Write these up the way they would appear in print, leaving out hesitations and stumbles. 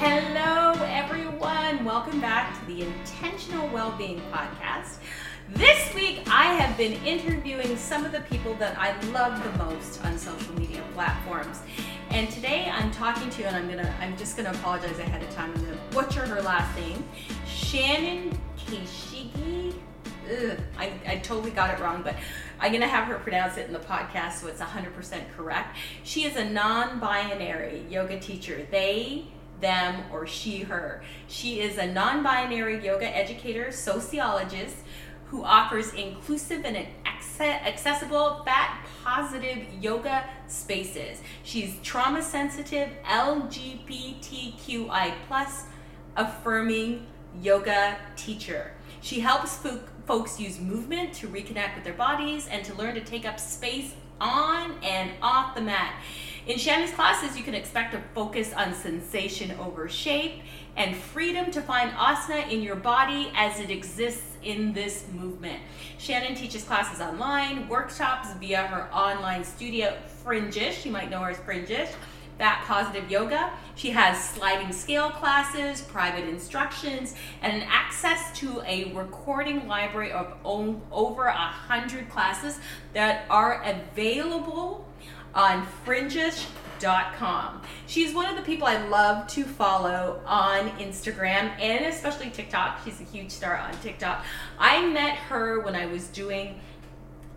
Hello, everyone. Welcome back to the Intentional Wellbeing Podcast. This week, I have been interviewing some of the people that I love the most on social media platforms. And today, I'm talking to, and I'm just gonna apologize ahead of time. I'm gonna butcher her last name, Shannon Kaneshige. I totally got it wrong, but I'm going to have her pronounce it in the podcast so it's 100% correct. She is a non-binary yoga teacher. They, them, or she, her. She is a non-binary yoga educator, sociologist, who offers inclusive and accessible, fat-positive yoga spaces. She's trauma-sensitive, LGBTQI+, affirming yoga teacher. She helps folks use movement to reconnect with their bodies and to learn to take up space on and off the mat. In Shannon's classes, you can expect a focus on sensation over shape and freedom to find asana in your body as it exists in this movement. Shannon teaches classes online, workshops via her online studio, Fringeish. You might know her as Fringeish. Fat Positive Yoga. She has sliding scale classes, private instructions, and access to a recording library of over 100 classes that are available on fringeish.com. She's one of the people I love to follow on Instagram and especially TikTok. She's a huge star on TikTok. I met her when I was doing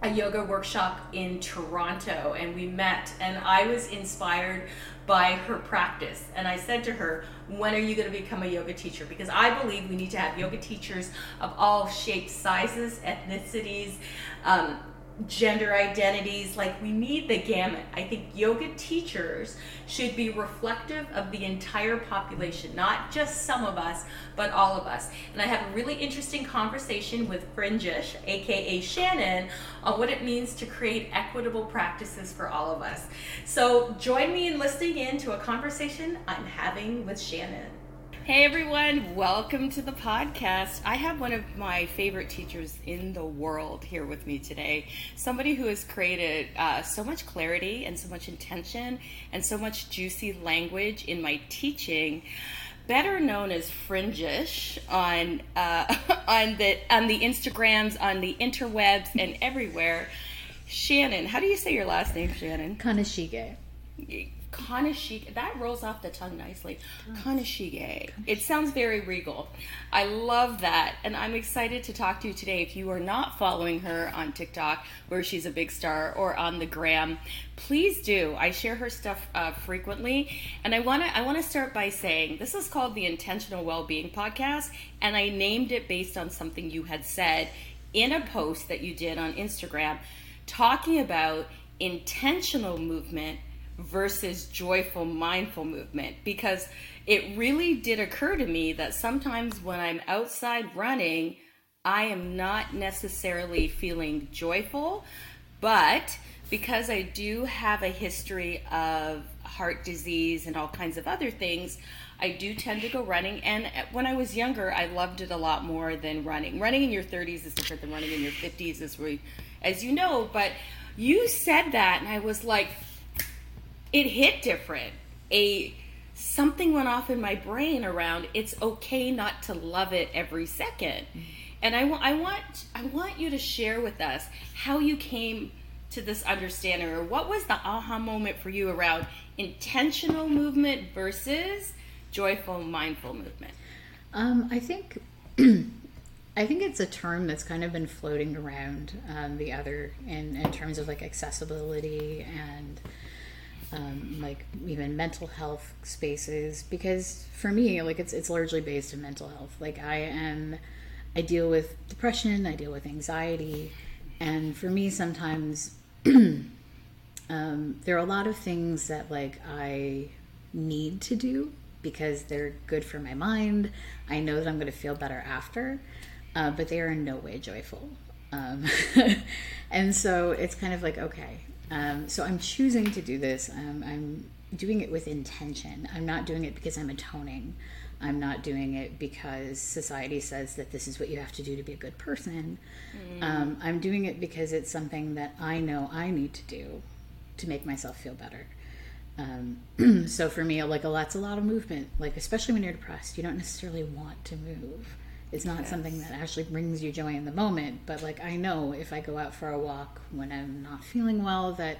a yoga workshop in Toronto, and we met, and I was inspired by her practice, and I said to her, when are you going to become a yoga teacher? Because I believe we need to have yoga teachers of all shapes, sizes, ethnicities, gender identities. Like, we need the gamut. I think yoga teachers should be reflective of the entire population, not just some of us, but all of us. And I had a really interesting conversation with Fringeish, aka Shannon, on what it means to create equitable practices for all of us. So join me in listening in to a conversation I'm having with Shannon. Hey everyone, welcome to the podcast. I have one of my favorite teachers in the world here with me today. Somebody who has created so much clarity and so much intention and so much juicy language in my teaching, better known as Fringeish on the Instagrams, on the interwebs, and everywhere. Shannon, how do you say your last name, Shannon? Kaneshige. Kaneshige, that rolls off the tongue nicely. Kaneshige. It sounds very regal. I love that, and I'm excited to talk to you today. If you are not following her on TikTok, where she's a big star, or on the gram, please do. I share her stuff frequently, and I wanna start by saying this is called the Intentional Wellbeing Podcast, and I named it based on something you had said in a post that you did on Instagram, talking about intentional movement versus joyful, mindful movement, because it really did occur to me that sometimes when I'm outside running, I am not necessarily feeling joyful, but because I do have a history of heart disease and all kinds of other things, I do tend to go running. And when I was younger, I loved it a lot more than running. Running in your 30s is different than running in your 50s, as you know, but you said that and I was like, it hit different. Something went off in my brain around, it's okay not to love it every second. And I want you to share with us how you came to this understanding, or what was the aha moment for you around intentional movement versus joyful, mindful movement? I think it's a term that's kind of been floating around the other in terms of like accessibility and like even mental health spaces, because for me, like it's largely based in mental health. Like I deal with depression, I deal with anxiety, and for me sometimes there are a lot of things that like I need to do because they're good for my mind. I know that I'm going to feel better after, but they are in no way joyful. And so it's kind of like, okay, so I'm choosing to do this. I'm doing it with intention. I'm not doing it because I'm atoning. I'm not doing it because society says that this is what you have to do to be a good person. I'm doing it because it's something that I know I need to do to make myself feel better. So for me, like, that's a lot of movement. Like, especially when you're depressed, you don't necessarily want to move. It's not something that actually brings you joy in the moment. But like, I know if I go out for a walk when I'm not feeling well, that,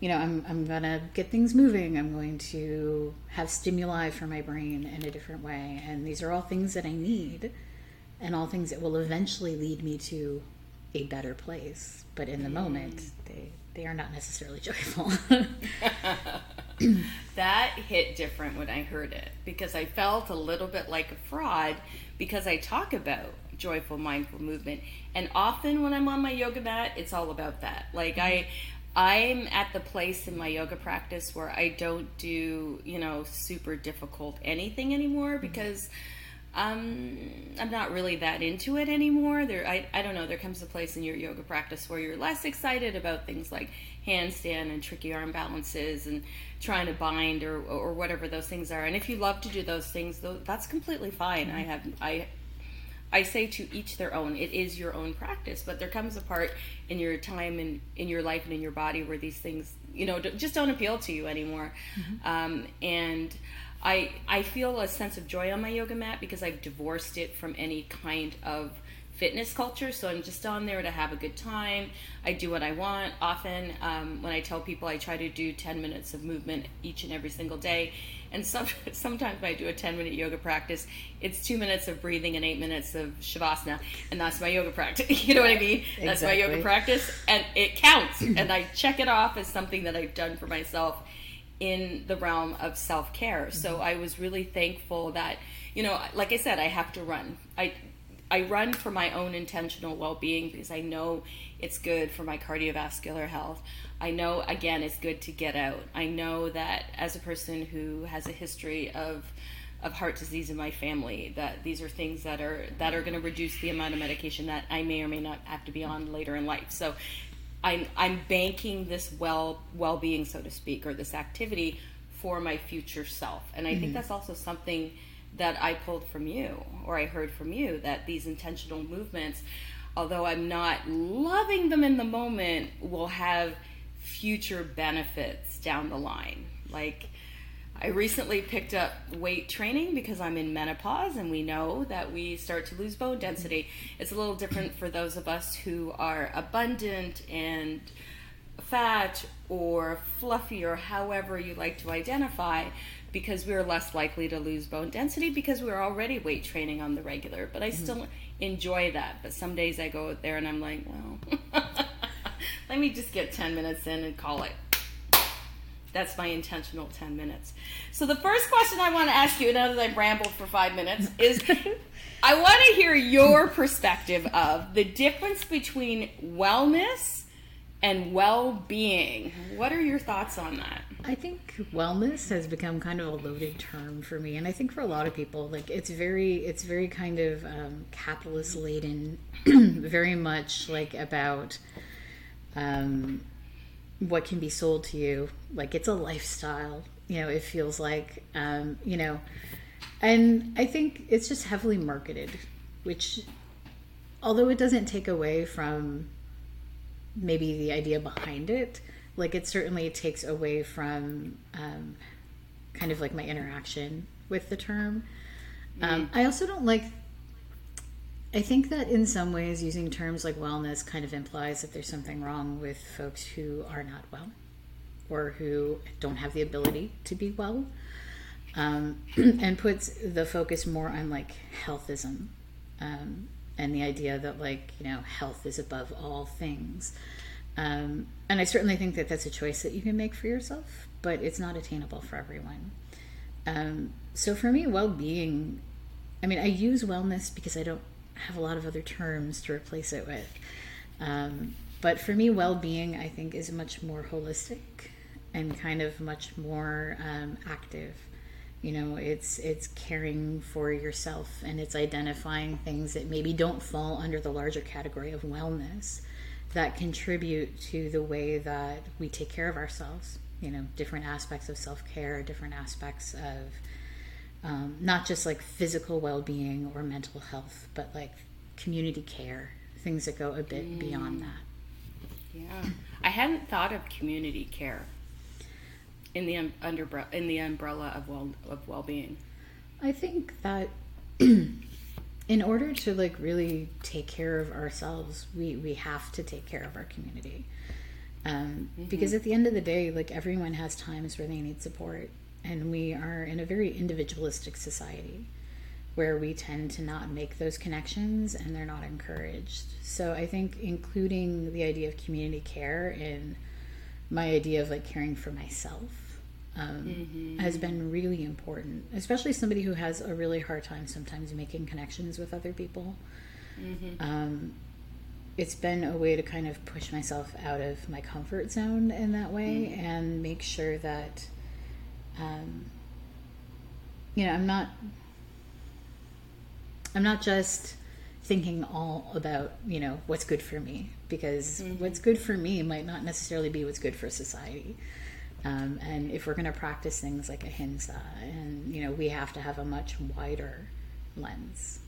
you know, I'm gonna get things moving. I'm going to have stimuli for my brain in a different way. And these are all things that I need, and all things that will eventually lead me to a better place. But in the moment, they are not necessarily joyful. That hit different when I heard it, because I felt a little bit like a fraud, because I talk about joyful, mindful movement. And often when I'm on my yoga mat, it's all about that. Like, I'm at the place in my yoga practice where I don't do, you know, super difficult anything anymore, because I'm not really that into it anymore. I don't know, there comes a place in your yoga practice where you're less excited about things like handstand and tricky arm balances and trying to bind or whatever those things are. And if you love to do those things, that's completely fine. Mm-hmm. I say to each their own. It is your own practice, but there comes a part in your time and in your life and in your body where these things, you know, just don't appeal to you anymore. Mm-hmm. And I feel a sense of joy on my yoga mat because I've divorced it from any kind of fitness culture. So I'm just on there to have a good time. I do what I want. Often when I tell people I try to do 10 minutes of movement each and every single day, and sometimes when I do a 10-minute yoga practice, it's 2 minutes of breathing and 8 minutes of shavasana, and that's my yoga practice. You know what I mean? Exactly. That's my yoga practice, and it counts. And I check it off as something that I've done for myself in the realm of self-care. Mm-hmm. So I was really thankful that, you know, like I said, I have to run. I run for my own intentional well-being because I know it's good for my cardiovascular health. I know, again, it's good to get out. I know that as a person who has a history of heart disease in my family, that these are things that are going to reduce the amount of medication that I may or may not have to be on later in life. So I'm banking this well-being, so to speak, or this activity for my future self. And I think that's also something that I pulled from you, or I heard from you, that these intentional movements, although I'm not loving them in the moment, will have future benefits down the line. Like, I recently picked up weight training because I'm in menopause, and we know that we start to lose bone density. It's a little different for those of us who are abundant and fat or fluffy or however you like to identify, because we're less likely to lose bone density because we're already weight training on the regular. But I still enjoy that. But some days I go out there and I'm like, well, let me just get 10 minutes in and call it. That's my intentional 10 minutes. So the first question I want to ask you, now that I've rambled for 5 minutes, is I want to hear your perspective of the difference between wellness and well-being. What are your thoughts on that? I think wellness has become kind of a loaded term for me, and I think for a lot of people, like, it's very kind of capitalist laden, very much like about what can be sold to you. Like, it's a lifestyle, you know. It feels like, you know, and I think it's just heavily marketed, which, although it doesn't take away from maybe the idea behind it, like, it certainly takes away from kind of like my interaction with the term. I also don't like, I think that in some ways using terms like wellness kind of implies that there's something wrong with folks who are not well or who don't have the ability to be well, and puts the focus more on like healthism, and the idea that, like, you know, health is above all things. And I certainly think that that's a choice that you can make for yourself, but it's not attainable for everyone. So for me, well-being, I mean, I use wellness because I don't have a lot of other terms to replace it with. But for me, well-being, I think, is much more holistic and kind of much more active. You know, it's caring for yourself, and it's identifying things that maybe don't fall under the larger category of wellness that contribute to the way that we take care of ourselves. You know, different aspects of self-care, different aspects of not just like physical well-being or mental health, but like community care, things that go a bit beyond that. Yeah, I hadn't thought of community care. in the umbrella of well-being. I think that in order to like really take care of ourselves, we have to take care of our community. Mm-hmm. Because at the end of the day, like, everyone has times where they need support, and we are in a very individualistic society where we tend to not make those connections and they're not encouraged. So I think including the idea of community care in my idea of like caring for myself mm-hmm. has been really important, especially somebody who has a really hard time sometimes making connections with other people. Mm-hmm. It's been a way to kind of push myself out of my comfort zone in that way, mm-hmm. and make sure that, I'm not just thinking all about, what's good for me, because mm-hmm. what's good for me might not necessarily be what's good for society. And if we're going to practice things like ahimsa, and, we have to have a much wider lens.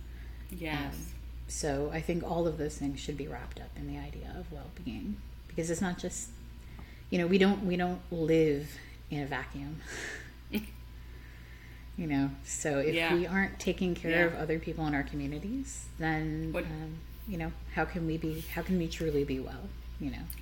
Yes. So I think all of those things should be wrapped up in the idea of well-being, because it's not just, we don't live in a vacuum. So if yeah. we aren't taking care yeah. of other people in our communities, then how can we truly be well?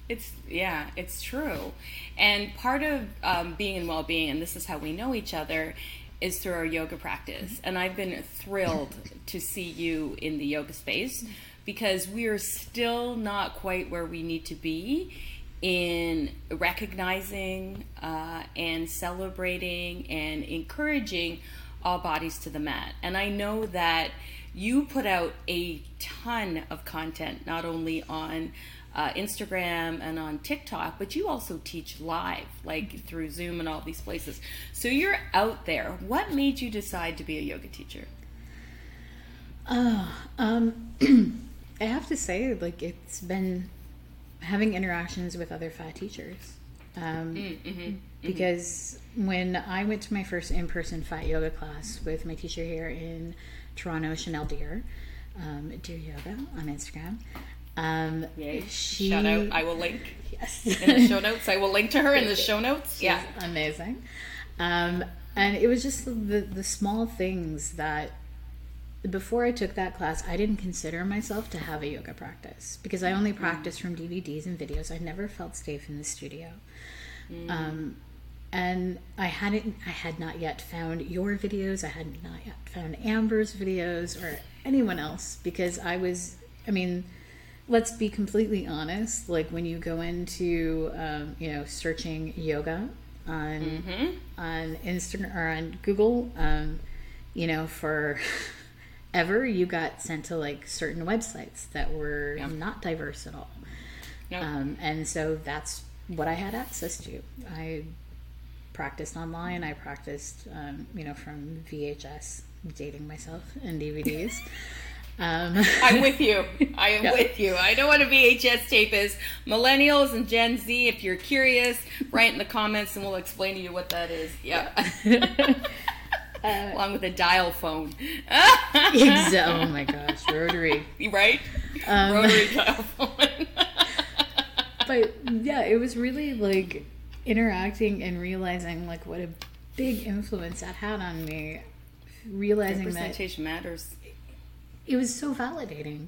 It's true. And part of being in well-being, and this is how we know each other, is through our yoga practice. Mm-hmm. And I've been thrilled to see you in the yoga space, because we are still not quite where we need to be in recognizing and celebrating and encouraging all bodies to the mat. And I know that you put out a ton of content, not only on Instagram and on TikTok, but you also teach live, like through Zoom and all these places. So you're out there. What made you decide to be a yoga teacher? I have to say, like, it's been having interactions with other FAT teachers. Mm-hmm. Because when I went to my first in-person FAT yoga class with my teacher here in Toronto, Chanel Deer, Deer Yoga on Instagram. Shout out. I will link. Yes. In the show notes. I will link to her in the show notes. She's yeah. amazing. And it was just the small things that, before I took that class, I didn't consider myself to have a yoga practice, because I only practiced from DVDs and videos. I never felt safe in the studio. Mm. And I had not yet found your videos. I had not yet found Amber's videos or anyone else, because let's be completely honest, like, when you go into, searching yoga on mm-hmm. on Instagram or on Google, forever, you got sent to, like, certain websites that were yeah. not diverse at all. No. And so that's what I had access to. I practiced online. I practiced, from VHS, dating myself, and DVDs. I'm with you. I am with you. I know what a VHS tape is. Millennials and Gen Z, if you're curious, write in the comments and we'll explain to you what that is. Yeah. Along with a dial phone. Oh my gosh, rotary. Right? Rotary dial phone. But yeah, it was really like interacting and realizing like what a big influence that had on me. Realizing representation matters. It was so validating.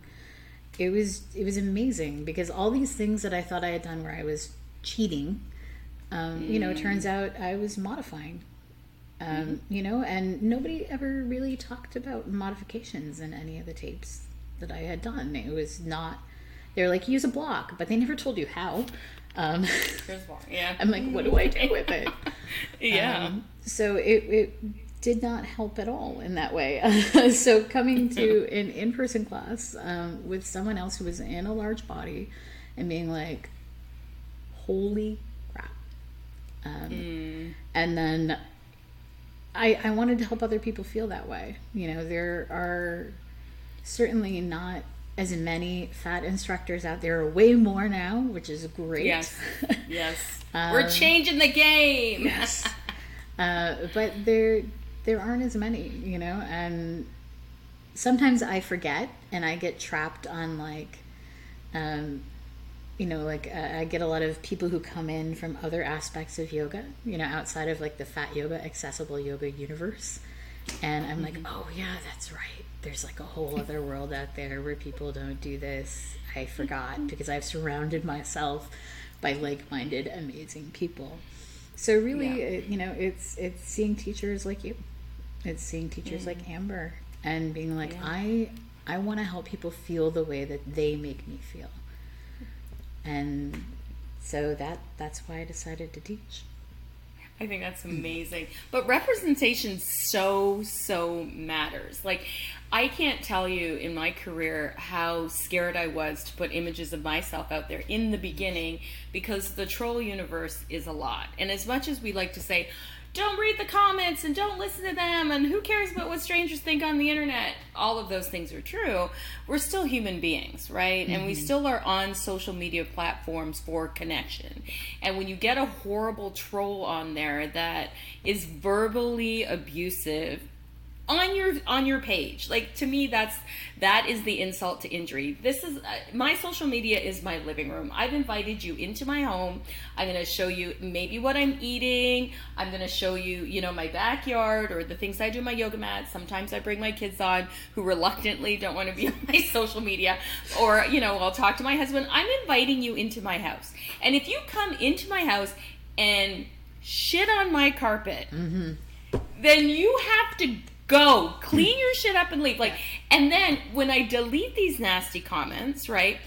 It was amazing, because all these things that I thought I had done where I was cheating, it turns out I was modifying, mm-hmm. And nobody ever really talked about modifications in any of the tapes that I had done. It was not, they're like, use a block, but they never told you how. Yeah. I'm like, what do I do with it? Yeah. So it did not help at all in that way. So coming to an in-person class with someone else who was in a large body and being like, holy crap. And then I wanted to help other people feel that way. There are certainly not as many FAT instructors out there, way more now, which is great. Yes. We're changing the game. Yes. But there aren't as many, and sometimes I forget and I get trapped on like, you know, like I get a lot of people who come in from other aspects of yoga, you know, outside of like the fat yoga, accessible yoga universe. And I'm like, oh yeah, that's right. There's like a whole other world out there where people don't do this. I forgot, because I've surrounded myself by like-minded, amazing people. So really, yeah. You know, it's seeing teachers like you. It's seeing teachers like Amber and being like, I want to help people feel the way that they make me feel. And so that's why I decided to teach. I think that's amazing. But representation so matters. Like, I can't tell you in my career how scared I was to put images of myself out there in the beginning, because the troll universe is a lot. And as much as we like to say, don't read the comments and don't listen to them and who cares about what strangers think on the internet, all of those things are true, we're still human beings, right? Mm-hmm. And we still are on social media platforms for connection. And when you get a horrible troll on there that is verbally abusive on your page, like, to me, that is the insult to injury. This is my social media is my living room. I've invited you into my home. I'm going to show you maybe what I'm eating. I'm going to show you, you know, my backyard or the things I do, my yoga mat. Sometimes I bring my kids on, who reluctantly don't want to be on my social media, or, you know, I'll talk to my husband. I'm inviting you into my house. And if you come into my house and shit on my carpet, then you have to go clean your shit up and leave. Like, and then when I delete these nasty comments, right,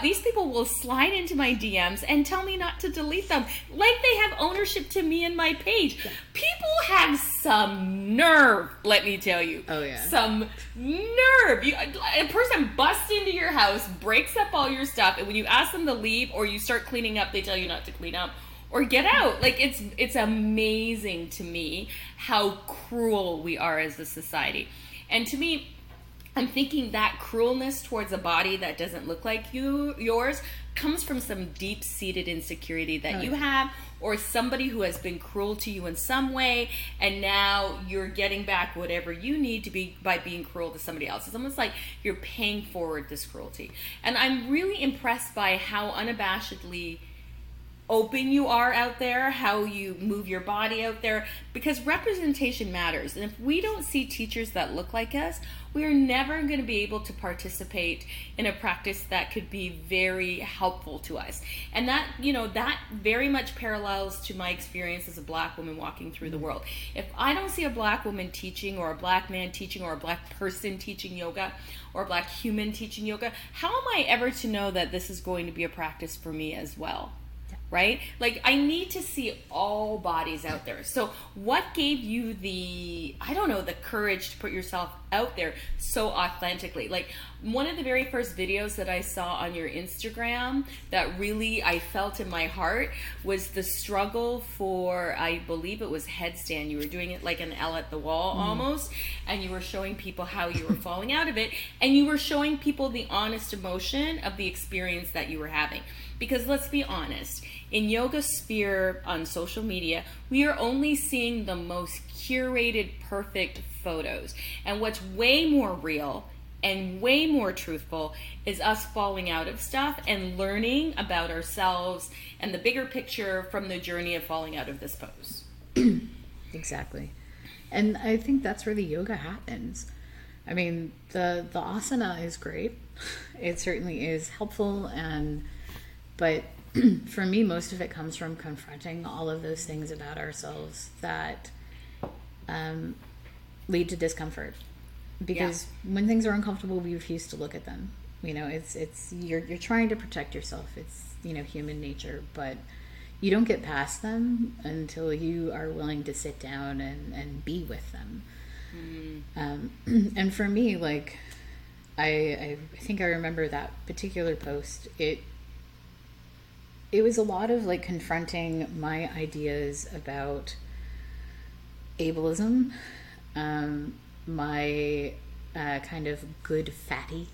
these people will slide into my DMs and tell me not to delete them, like they have ownership to me and my page. People have some nerve, let me tell you. Oh yeah, some nerve. A person busts into your house, breaks up all your stuff, and when you ask them to leave or you start cleaning up, they tell you not to clean up or get out. Like, it's amazing to me how cruel we are as a society. And to me, I'm thinking that cruelness towards a body that doesn't look like yours comes from some deep-seated insecurity that you have, or somebody who has been cruel to you in some way, and now you're getting back whatever you need to be by being cruel to somebody else. It's almost like you're paying forward this cruelty. And I'm really impressed by how unabashedly open you are out there, how you move your body out there, because representation matters. And if we don't see teachers that look like us, we are never going to be able to participate in a practice that could be very helpful to us. And that, you know, that very much parallels to my experience as a Black woman walking through the world. If I don't see a Black woman teaching, or a Black man teaching, or a Black person teaching yoga, or a Black human teaching yoga, how am I ever to know that this is going to be a practice for me as well? Right? Like, I need to see all bodies out there. So what gave you the, I don't know, the courage to put yourself out there so authentically? Like, one of the very first videos that I saw on your Instagram that really I felt in my heart was the struggle for, I believe it was headstand. You were doing it like an L at the wall almost, and you were showing people how you were falling out of it, and you were showing people the honest emotion of the experience that you were having. Because let's be honest, in yoga sphere on social media, we are only seeing the most curated, perfect photos. And what's way more real and way more truthful is us falling out of stuff and learning about ourselves and the bigger picture from the journey of falling out of this pose. Exactly. And I think that's where the yoga happens. I mean, the asana is great. It certainly is helpful, but for me, most of it comes from confronting all of those things about ourselves that lead to discomfort. Because when things are uncomfortable, we refuse to look at them. You know, it's you're trying to protect yourself. It's, you know, human nature, but you don't get past them until you are willing to sit down and be with them. And for me, like, I think I remember that particular post. It was a lot of like confronting my ideas about ableism, my kind of good fatty,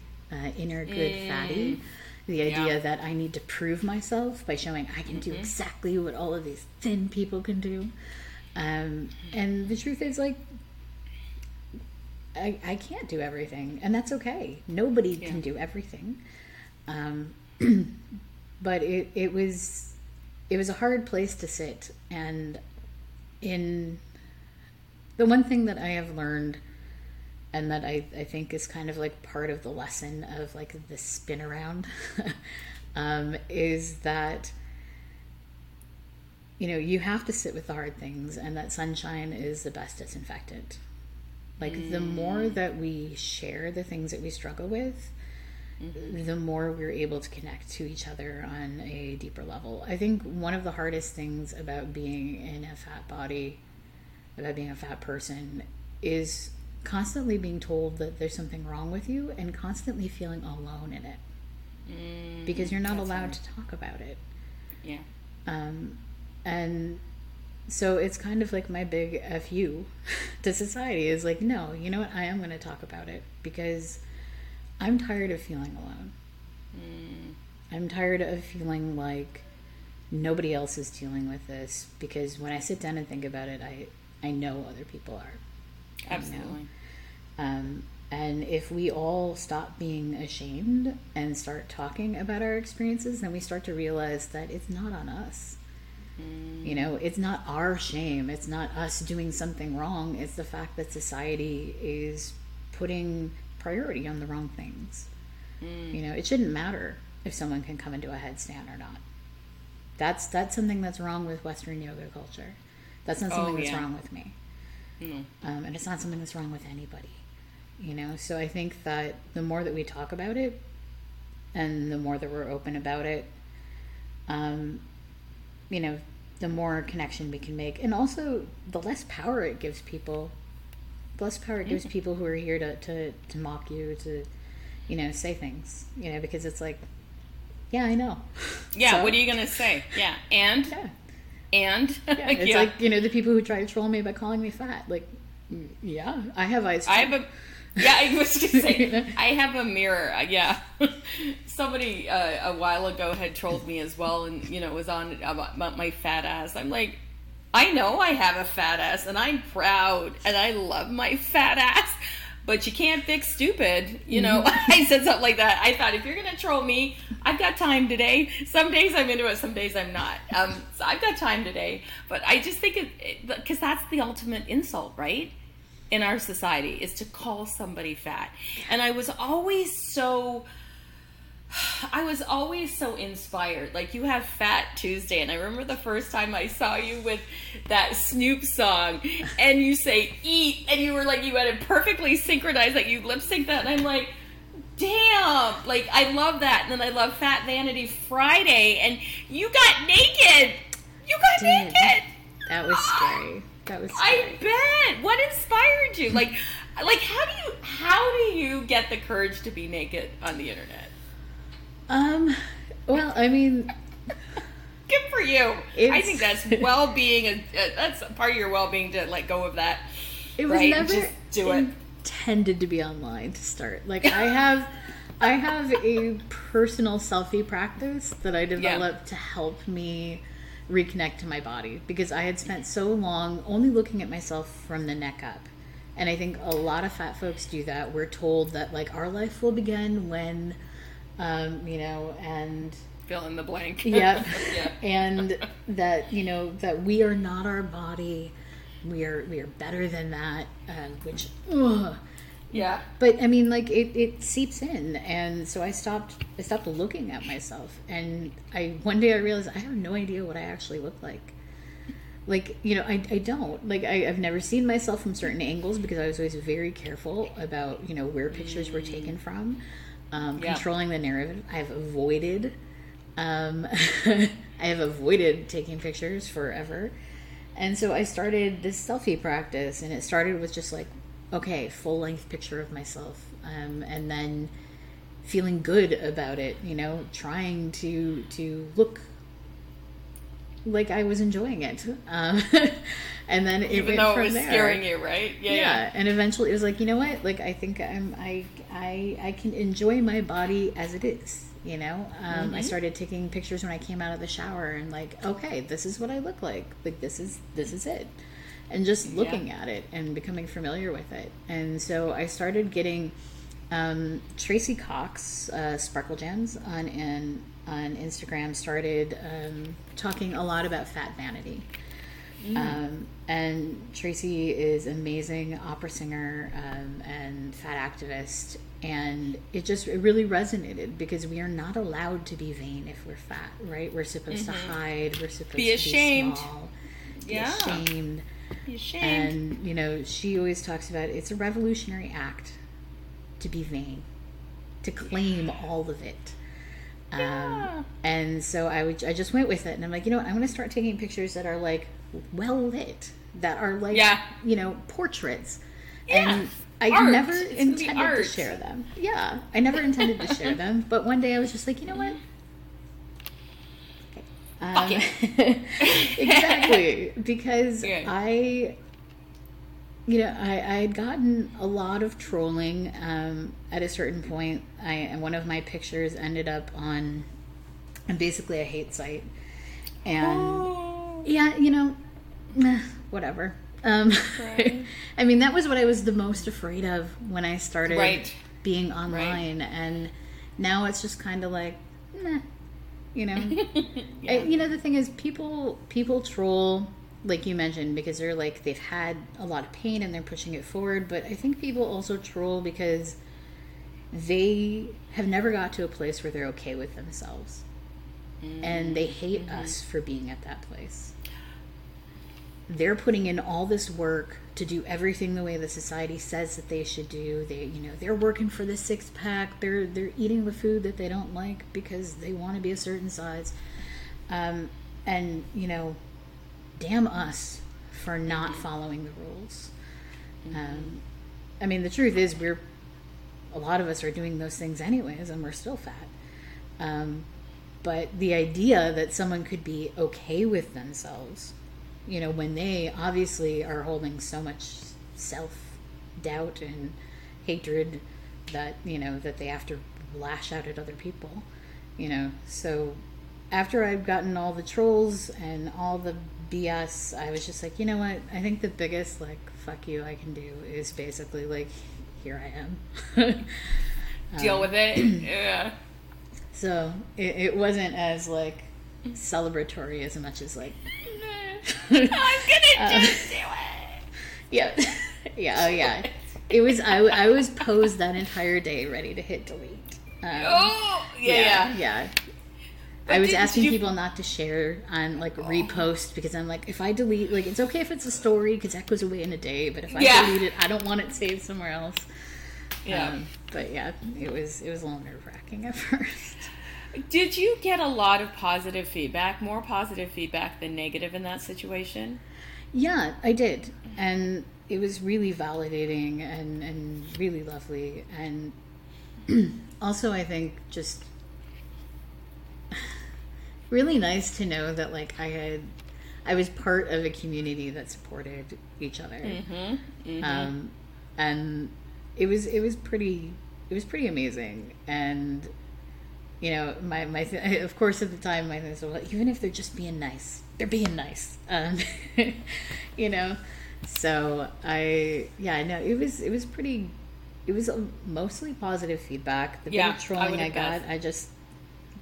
inner good fatty, the idea that I need to prove myself by showing I can do exactly what all of these thin people can do. And the truth is, like, I can't do everything, and that's okay. Nobody can do everything. But it was a hard place to sit. And in the one thing that I have learned, and that I think is kind of like part of the lesson of like the spin around, is that, you know, you have to sit with the hard things, and that sunshine is the best disinfectant. Like the more that we share the things that we struggle with, mm-hmm. the more we're able to connect to each other on a deeper level. I think one of the hardest things about being in a fat body, about being a fat person, is constantly being told that there's something wrong with you and constantly feeling alone in it, because you're not allowed to talk about it. Yeah. And so it's kind of like my big F you to society is like, no, you know what? I am going to talk about it because I'm tired of feeling alone. I'm tired of feeling like nobody else is dealing with this, because when I sit down and think about it, I know other people are. Absolutely. And if we all stop being ashamed and start talking about our experiences, then we start to realize that it's not on us. You know, it's not our shame. It's not us doing something wrong. It's the fact that society is putting priority on the wrong things. You know, it shouldn't matter if someone can come into a headstand or not. That's something that's wrong with Western yoga culture. That's not something that's wrong with me. And it's not something that's wrong with anybody, you know? So I think that the more that we talk about it and the more that we're open about it, you know, the more connection we can make. And also the less power it gives people, who are here to mock you, to, you know, say things, you know, because it's like, yeah, I know. Yeah. So, what are you going to say? Yeah. And? Yeah. And yeah, it's like, you know, the people who try to troll me by calling me fat, like, yeah, I have eyes. I was just saying, you know? I have a mirror. Yeah. Somebody a while ago had trolled me as well. And, you know, was on about my fat ass. I'm like, I know I have a fat ass and I'm proud and I love my fat ass, but you can't fix stupid. You know, I said something like that. I thought, if you're going to troll me, I've got time today. Some days I'm into it, some days I'm not. So I've got time today. But I just think, because that's the ultimate insult, right? In our society, is to call somebody fat. And I was always so inspired. Like, you have Fat Tuesday, and I remember the first time I saw you with that Snoop song, and you say eat, and you were like, you had it perfectly synchronized, like you lip sync that, and I'm like, damn, like I love that. And then I love Fat Vanity Friday, and you got naked. Dude, that was scary. I bet. What inspired you? Like how do you get the courage to be naked on the internet? Well, I mean, good for you. I think that's well-being. That's part of your well-being, to let go of that. It was right? Never just do intended to be online to start. Like, I have a personal selfie practice that I developed to help me reconnect to my body, because I had spent so long only looking at myself from the neck up. And I think a lot of fat folks do that. We're told that, like, our life will begin when... you know, and fill in the blank. Yep. Yeah. And that, you know, that we are not our body. We are better than that. Which, yeah. But I mean, like, it seeps in. And so I stopped looking at myself, and one day I realized I have no idea what I actually look like. Like, you know, I don't. Like, I've never seen myself from certain angles, because I was always very careful about, you know, where pictures were taken from. Controlling the narrative. I have avoided taking pictures forever. And so I started this selfie practice, and it started with just like, okay, full length picture of myself. And then feeling good about it, you know, trying to look like I was enjoying it. And then it even went though from it was there. Scaring you, right? Yeah. And eventually it was like, you know what? Like, I think I can enjoy my body as it is, you know? I started taking pictures when I came out of the shower, and like, okay, this is what I look like. Like, this is it. And just looking at it and becoming familiar with it. And so I started getting Tracy Cox, Sparkle Gems on Instagram, started talking a lot about fat vanity. And Tracy is an amazing opera singer and fat activist, and it really resonated because we are not allowed to be vain if we're fat, right? We're supposed to hide. We're supposed to be small. Be ashamed. And she always talks about it's a revolutionary act to be vain, to claim all of it. And so I just went with it, and I'm like, I'm going to start taking pictures that are like well lit, that are like, portraits. Yeah. And I never intended to share them. But one day I was just like, you know what? Okay. Fuck it. Exactly. Because I had gotten a lot of trolling at a certain point. One of my pictures ended up on basically a hate site. And whatever. Right. I mean, that was what I was the most afraid of when I started being online. Right. And now it's just kind of like, nah, the thing is people troll, like you mentioned, because they're like, they've had a lot of pain and they're pushing it forward. But I think people also troll because they have never got to a place where they're okay with themselves. Mm. And they hate us for being at that place. They're putting in all this work to do everything the way the society says that they should do. They, they're working for the six pack. They're eating the food that they don't like because they want to be a certain size. Damn us for not following the rules. The truth is a lot of us are doing those things anyways, and we're still fat. But the idea that someone could be okay with themselves, when they obviously are holding so much self-doubt and hatred that, that they have to lash out at other people, so after I'd gotten all the trolls and all the BS, I was just like, you know what? I think the biggest, fuck you I can do is basically, here I am. Deal with it. Yeah. So it wasn't as, celebratory as much as, no, I'm gonna just do it. Yeah. It was, I was posed that entire day ready to hit delete. Yeah. I was asking people not to share on repost because I'm like, if I delete, it's okay if it's a story because that goes away in a day, but if I delete it, I don't want it saved somewhere else. Yeah. It was a little nerve-wracking at first. Did you get a lot of positive feedback, more positive feedback than negative in that situation? Yeah, I did. And it was really validating and really lovely. And also I think just really nice to know that I was part of a community that supported each other. And it was pretty amazing. And my of course at the time my thoughts were even if they're just being nice, they're being nice. So it was mostly positive feedback. The big trolling I got, I just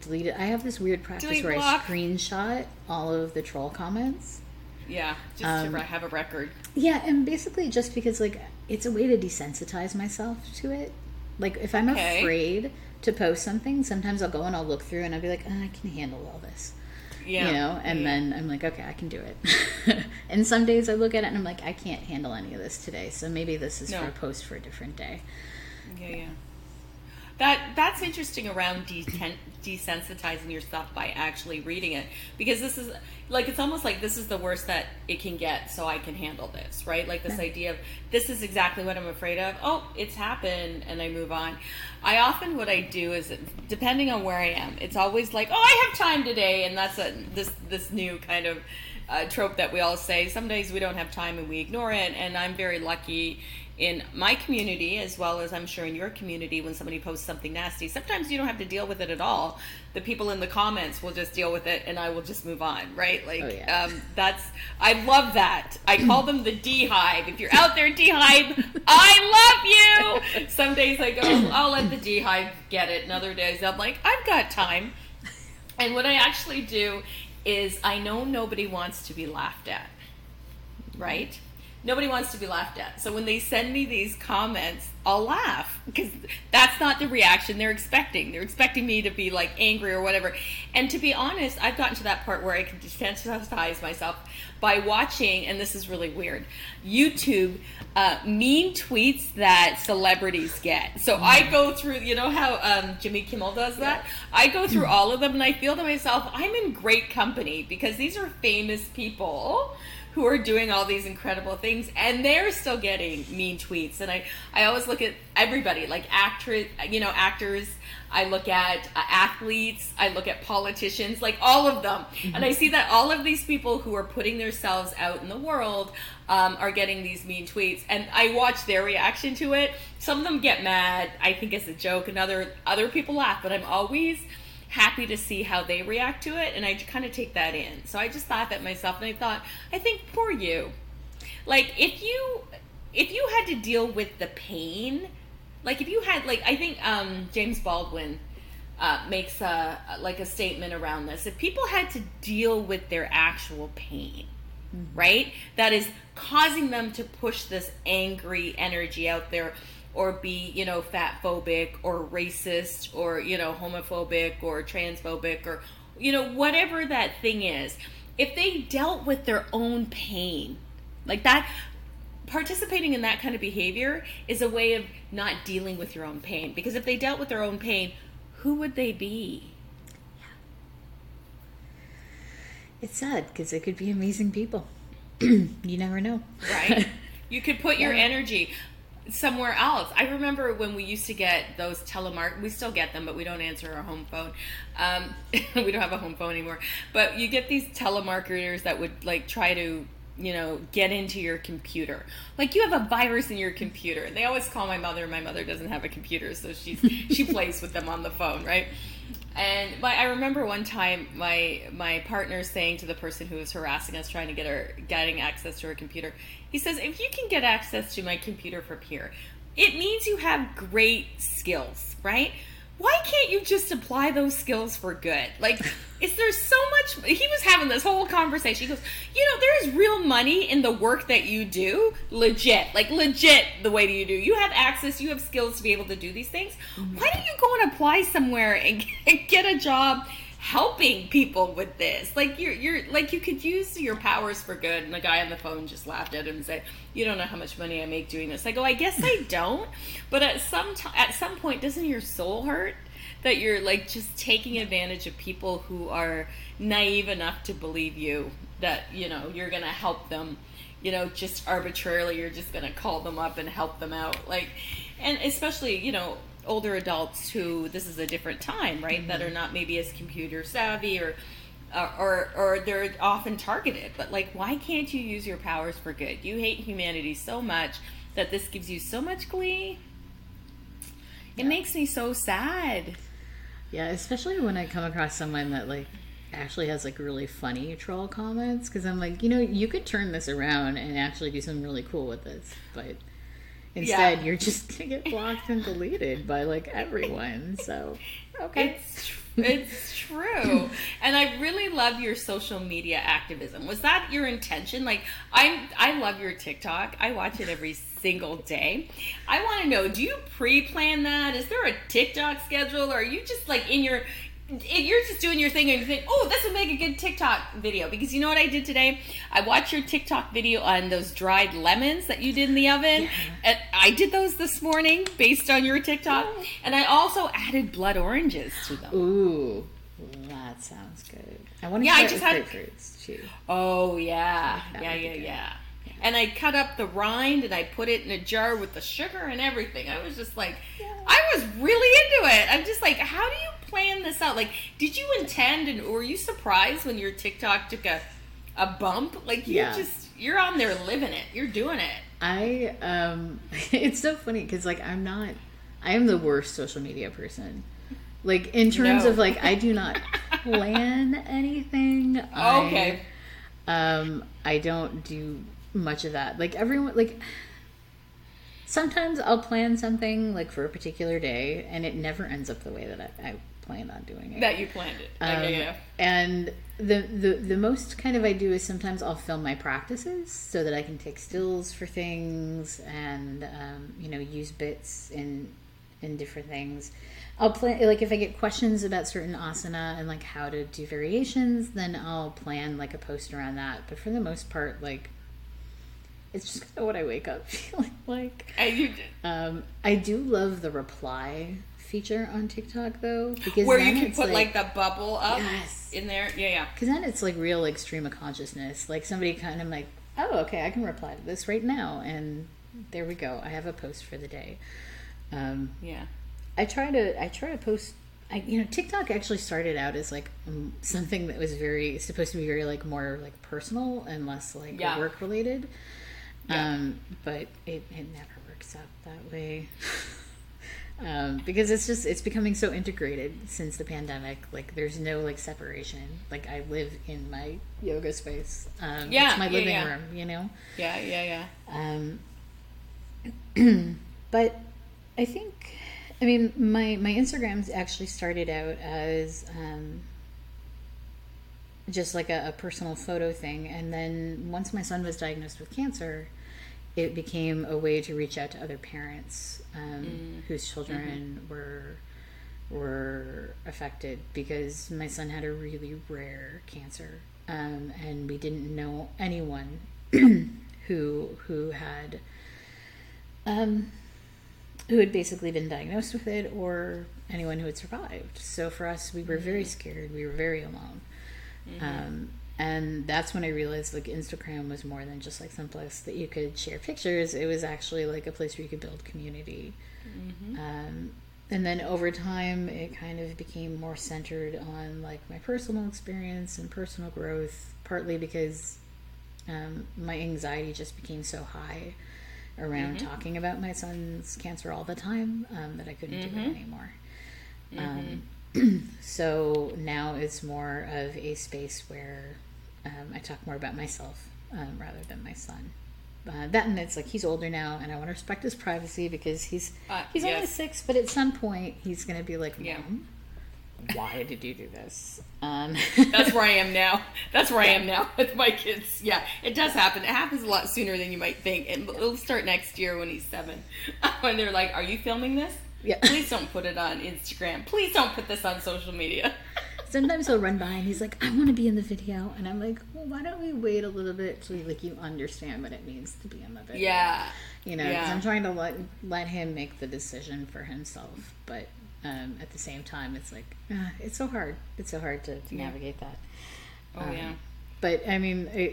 deleted. I have this weird practice I screenshot all of the troll comments. Yeah, just to have a record. Yeah, and basically just because it's a way to desensitize myself to it. If I'm afraid to post something, sometimes I'll go and I'll look through and I'll be like, I can handle all this. Yeah. Then I'm like, okay, I can do it. And some days I look at it and I'm like, I can't handle any of this today. So maybe this is for a post for a different day. Yeah. That's interesting around desensitizing yourself by actually reading it, because this is it's almost like this is the worst that it can get, so I can handle this, right? This idea of this is exactly what I'm afraid of. Oh, it's happened, and I move on. I often what I do is, depending on where I am, it's always oh, I have time today, and that's this new kind of trope that we all say. Some days we don't have time and we ignore it, and I'm very lucky in my community, as well as I'm sure in your community, when somebody posts something nasty, sometimes you don't have to deal with it at all. The people in the comments will just deal with it, and I will just move on, right? Like, I love that. I call them the D-Hive. If you're out there, D-Hive, I love you. Some days I go, I'll let the D-Hive get it, and other days I'm like, I've got time. And what I actually do is, I know nobody wants to be laughed at, right? Nobody wants to be laughed at. So when they send me these comments, I'll laugh, because that's not the reaction they're expecting. They're expecting me to be like angry or whatever. And to be honest, I've gotten to that part where I can desensitize myself by watching, and this is really weird, YouTube mean tweets that celebrities get. So I go through, you know how Jimmy Kimmel does that? Yeah. I go through all of them, and I feel to myself, I'm in great company, because these are famous people who are doing all these incredible things, and they're still getting mean tweets. And I always look at everybody, like actors, I look at athletes, I look at politicians, like all of them. And I see that all of these people who are putting themselves out in the world are getting these mean tweets, and I watch their reaction to it. Some of them get mad, I think it's a joke, and other people laugh, but I'm always happy to see how they react to it, and I kind of take that in. So I just laugh at myself, and I thought, I think, poor you. Like, if you had to deal with the pain, like if you had, like, I think James Baldwin makes a statement around this. If people had to deal with their actual pain, right, that is causing them to push this angry energy out there, or be, you know, fat phobic or racist or, you know, homophobic or transphobic or, you know, whatever that thing is, if they dealt with their own pain, like that, participating in that kind of behavior is a way of not dealing with your own pain. Because if they dealt with their own pain, who would they be? Yeah. It's sad, because they could be amazing people. You never know. Right? You could put your energy somewhere else. I remember when we used to get those we still get them, but we don't answer our home phone. We don't have a home phone anymore. But you get these telemarketers that would like try to, you know, get into your computer. Like, you have a virus in your computer. They always call my mother. My mother doesn't have a computer, so she plays with them on the phone, right? And I remember one time my partner saying to the person who was harassing us, trying to get getting access to her computer, he says, if you can get access to my computer from here, it means you have great skills, right? Why can't you just apply those skills for good? Like, is there so much? He was having this whole conversation. He goes, you know, there is real money in the work that you do. Legit the way that you do. You have access, you have skills to be able to do these things. Why don't you go and apply somewhere and get a job helping people with this? Like, you're like, you could use your powers for good. And the guy on the phone just laughed at him and said, you don't know how much money I make doing this. I go, I guess I don't, but at some point, doesn't your soul hurt that you're like just taking advantage of people who are naive enough to believe you that, you know, you're gonna help them, you know, just arbitrarily? You're just gonna call them up and help them out, like, and especially, you know, older adults who, this is a different time, right? That are not maybe as computer savvy or they're often targeted. But like, why can't you use your powers for good? You hate humanity so much that this gives you so much glee. It makes me so sad. Yeah, especially when I come across someone that like actually has like really funny troll comments, because I'm like, you know, you could turn this around and actually do something really cool with this, but instead, you're just going to get blocked and deleted by, like, everyone. So, okay. It's true. And I really love your social media activism. Was that your intention? Like, I love your TikTok. I watch it every single day. I want to know, do you pre-plan that? Is there a TikTok schedule? Or are you just, like, you're just doing your thing and you think, oh, this would make a good TikTok video? Because you know what I did today? I watched your TikTok video on those dried lemons that you did in the oven. Yeah. And I did those this morning based on your TikTok. Yeah. And I also added blood oranges to them. Ooh, that sounds good. I want to try with grapefruits too. Oh, yeah. Yeah. And I cut up the rind and I put it in a jar with the sugar and everything. I was just like, I was really into it. I'm just like, how do you plan this out? Like, did you intend, and were you surprised when your TikTok took a a bump. Like you just, you're on there living it. You're doing it. I it's so funny because like I am the worst social media person. Like in terms of like I do not plan anything. Okay. I don't do much of that. Like everyone, like sometimes I'll plan something like for a particular day and it never ends up the way that I plan on doing it. That you planned it. And the most kind of I do is sometimes I'll film my practices so that I can take stills for things and use bits in different things. I'll plan, like if I get questions about certain asana and like how to do variations, then I'll plan like a post around that. But for the most part, like it's just kind of what I wake up feeling like. I do love the reply feature on TikTok though, because where you can put like the bubble up in there, because then it's like real like stream of consciousness. Like somebody kind of like, oh okay, I can reply to this right now, and there we go. I have a post for the day. I try to post. TikTok actually started out as like something that was supposed to be very like more like personal and less like work related. But it never works out that way. Because it's becoming so integrated since the pandemic. Like there's no like separation. Like I live in my yoga space. It's my living room. But I think, my Instagrams actually started out as just like a personal photo thing. And then once my son was diagnosed with cancer, it became a way to reach out to other parents whose children were affected, because my son had a really rare cancer. And we didn't know anyone who had... who had basically been diagnosed with it, or anyone who had survived. So for us, we were very scared. We were very alone. And that's when I realized like Instagram was more than just like some place that you could share pictures. It was actually like a place where you could build community. And then over time, it kind of became more centered on like my personal experience and personal growth, partly because my anxiety just became so high around talking about my son's cancer all the time that I couldn't do it anymore. So now it's more of a space where I talk more about myself rather than my son. That, and it's like he's older now and I want to respect his privacy, because he's only 6, but at some point he's going to be like, Mom, why did you do this? That's where I am now. With my kids. Yeah, it does happen. It happens a lot sooner than you might think. And it'll start next year when he's 7. When they're like, are you filming this? Yeah. Please don't put it on Instagram. Please don't put this on social media. Sometimes he'll run by and he's like, I want to be in the video. And I'm like, well, why don't we wait a little bit till like you understand what it means to be in the video. Yeah. Because I'm trying to let him make the decision for himself. But... at the same time, it's like, it's so hard. It's so hard to navigate that. But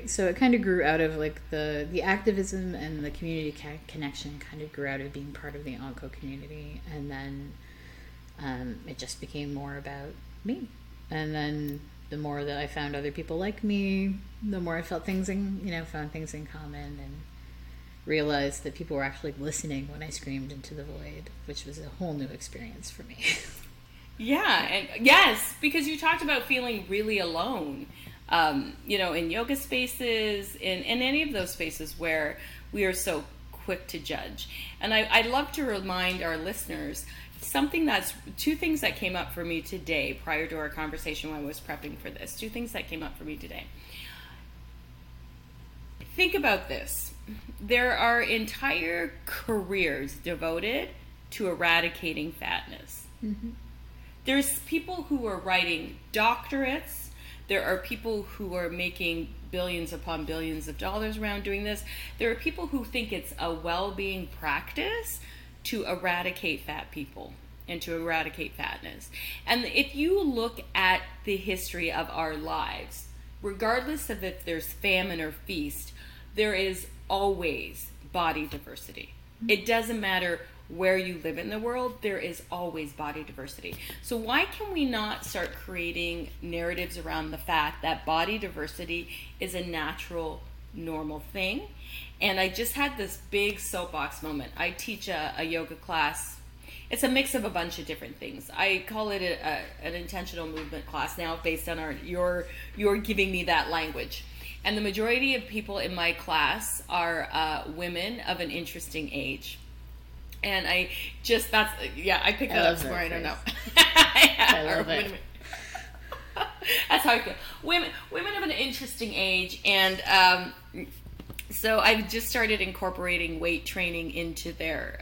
so it kind of grew out of like the activism and the community connection kind of grew out of being part of the Onco community. And then it just became more about me. And then the more that I found other people like me, the more I found things in common, and realized that people were actually listening when I screamed into the void, which was a whole new experience for me. Because you talked about feeling really alone, in yoga spaces, in any of those spaces where we are so quick to judge. And I'd love to remind our listeners two things that came up for me today prior to our conversation when I was prepping for this. Think about this. There are entire careers devoted to eradicating fatness. There's people who are writing doctorates. There are people who are making billions upon billions of dollars around doing this. There are people who think it's a well-being practice to eradicate fat people and to eradicate fatness. And if you look at the history of our lives, regardless of if there's famine or feast, there is always body diversity. It doesn't matter where you live in the world, there is always body diversity. So why can we not start creating narratives around the fact that body diversity is a natural, normal thing? And I just had this big soapbox moment. I teach a yoga class. It's a mix of a bunch of different things. I call it an intentional movement class now based on you're giving me that language. And the majority of people in my class are women of an interesting age. And I just, I picked that up somewhere, I don't know. I love it. That's how I feel. Women of an interesting age. And so I've just started incorporating weight training into their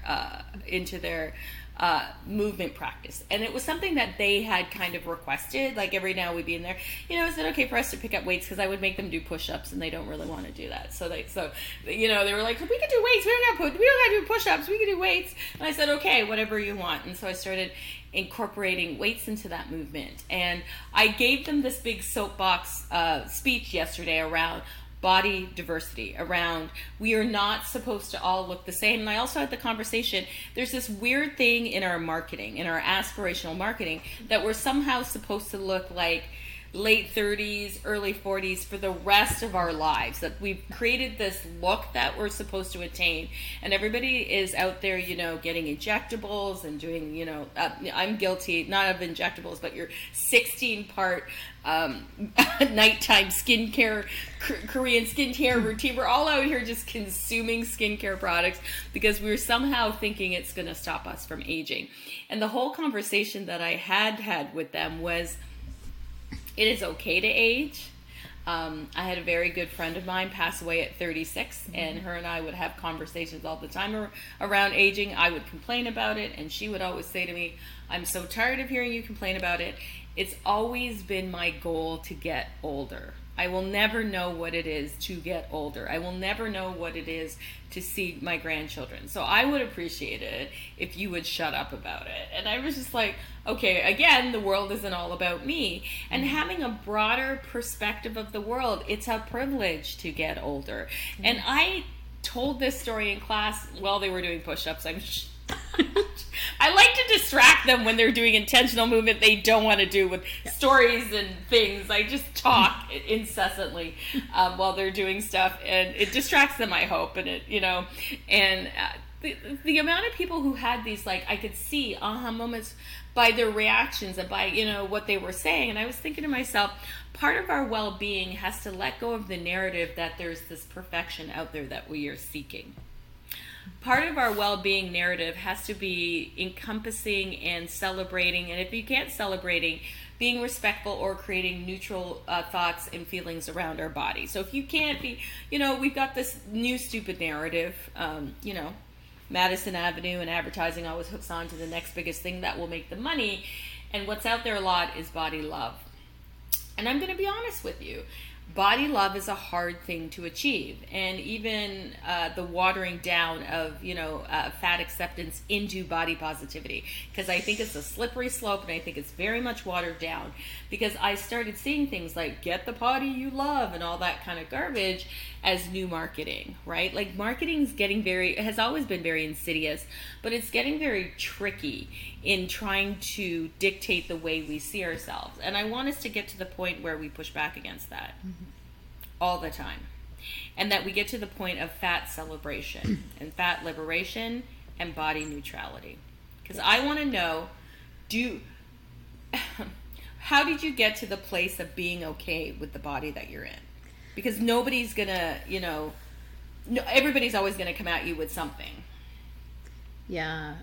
movement practice. And it was something that they had kind of requested, like every now we'd be in there, is it okay for us to pick up weights? Because I would make them do push-ups and they don't really want to do that. So they were like, we can do weights. We don't gotta do push-ups. We can do weights. And I said, okay, whatever you want. And so I started incorporating weights into that movement. And I gave them this big soapbox speech yesterday around body diversity, around we are not supposed to all look the same. And I also had the conversation, there's this weird thing in our marketing, in our aspirational marketing, that we're somehow supposed to look like late 30s, early 40s for the rest of our lives, that we've created this look that we're supposed to attain. And everybody is out there, getting injectables and doing, I'm guilty, not of injectables, but your 16-part nighttime skincare, Korean skincare routine. We're all out here just consuming skincare products because we're somehow thinking it's going to stop us from aging. And the whole conversation that I had with them was, it is okay to age. I had a very good friend of mine pass away at 36, and her and I would have conversations all the time around aging. I would complain about it, and she would always say to me, I'm so tired of hearing you complain about it. It's always been my goal to get older. I will never know what it is to get older. I will never know what it is to see my grandchildren. So I would appreciate it if you would shut up about it. And I was just like, okay, again, the world isn't all about me. And having a broader perspective of the world, it's a privilege to get older. Mm-hmm. And I told this story in class while they were doing push-ups. I like to distract them when they're doing intentional movement they don't want to do with stories and things. I just talk incessantly while they're doing stuff, and it distracts them, I hope. And the amount of people who had these, like, I could see aha moments by their reactions and by, what they were saying. And I was thinking to myself, part of our well-being has to let go of the narrative that there's this perfection out there that we are seeking. Part of our well-being narrative has to be encompassing and celebrating, and if you can't celebrating, being respectful or creating neutral thoughts and feelings around our body. So if you can't be, we've got this new stupid narrative, Madison Avenue and advertising always hooks on to the next biggest thing that will make the money, and what's out there a lot is body love. And I'm going to be honest with you. Body love is a hard thing to achieve, and even the watering down of fat acceptance into body positivity, because I think it's a slippery slope, and I think it's very much watered down, because I started seeing things like get the body you love and all that kind of garbage as new marketing, right? Like marketing's has always been very insidious, but it's getting very tricky in trying to dictate the way we see ourselves. And I want us to get to the point where we push back against that all the time. And that we get to the point of fat celebration and fat liberation and body neutrality. Because I want to know, how did you get to the place of being okay with the body that you're in? Because nobody's going to, everybody's always going to come at you with something. Yeah.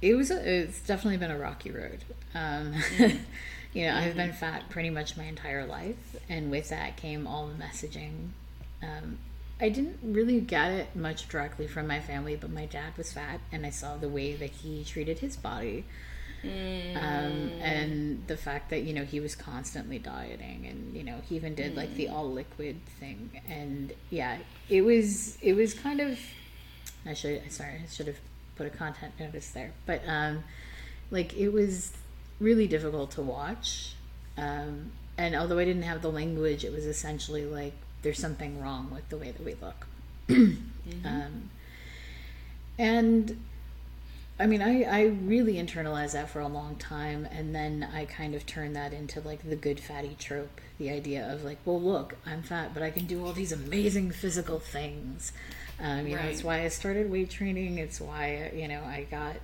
It's definitely been a rocky road. I've been fat pretty much my entire life, and with that came all the messaging. I didn't really get it much directly from my family, but my dad was fat, and I saw the way that he treated his body. And the fact that, he was constantly dieting, and, he even did like the all liquid thing. And yeah, it was kind of, I should have put a content notice there, but, it was really difficult to watch. And although I didn't have the language, it was essentially like, there's something wrong with the way that we look. Mm-hmm. And I mean, I really internalized that for a long time, and then I kind of turned that into like the good fatty trope, the idea of like, well, look, I'm fat, but I can do all these amazing physical things. You know, it's why I started weight training. It's why, you know, I got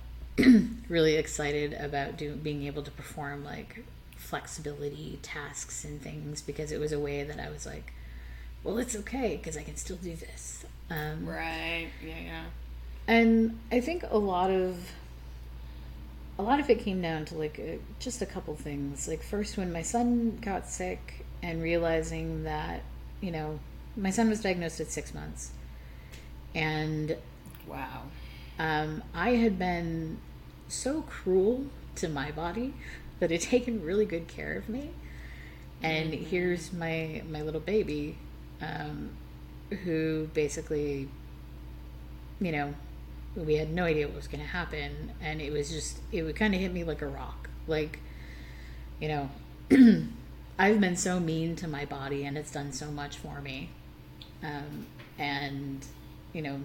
really excited about being able to perform like flexibility tasks and things, because it was a way that I was like, well, it's okay because I can still do this. And I think a lot of it came down to like just a couple things. Like first, when my son got sick and realizing that, you know, my son was diagnosed at 6 months, and wow, I had been so cruel to my body that had taken really good care of me, and mm-hmm. here's my little baby, who basically, you know, we had no idea what was going to happen, and it was just, it would kind of hit me like a rock. Like, you know, I've been so mean to my body, and it's done so much for me. And, you know,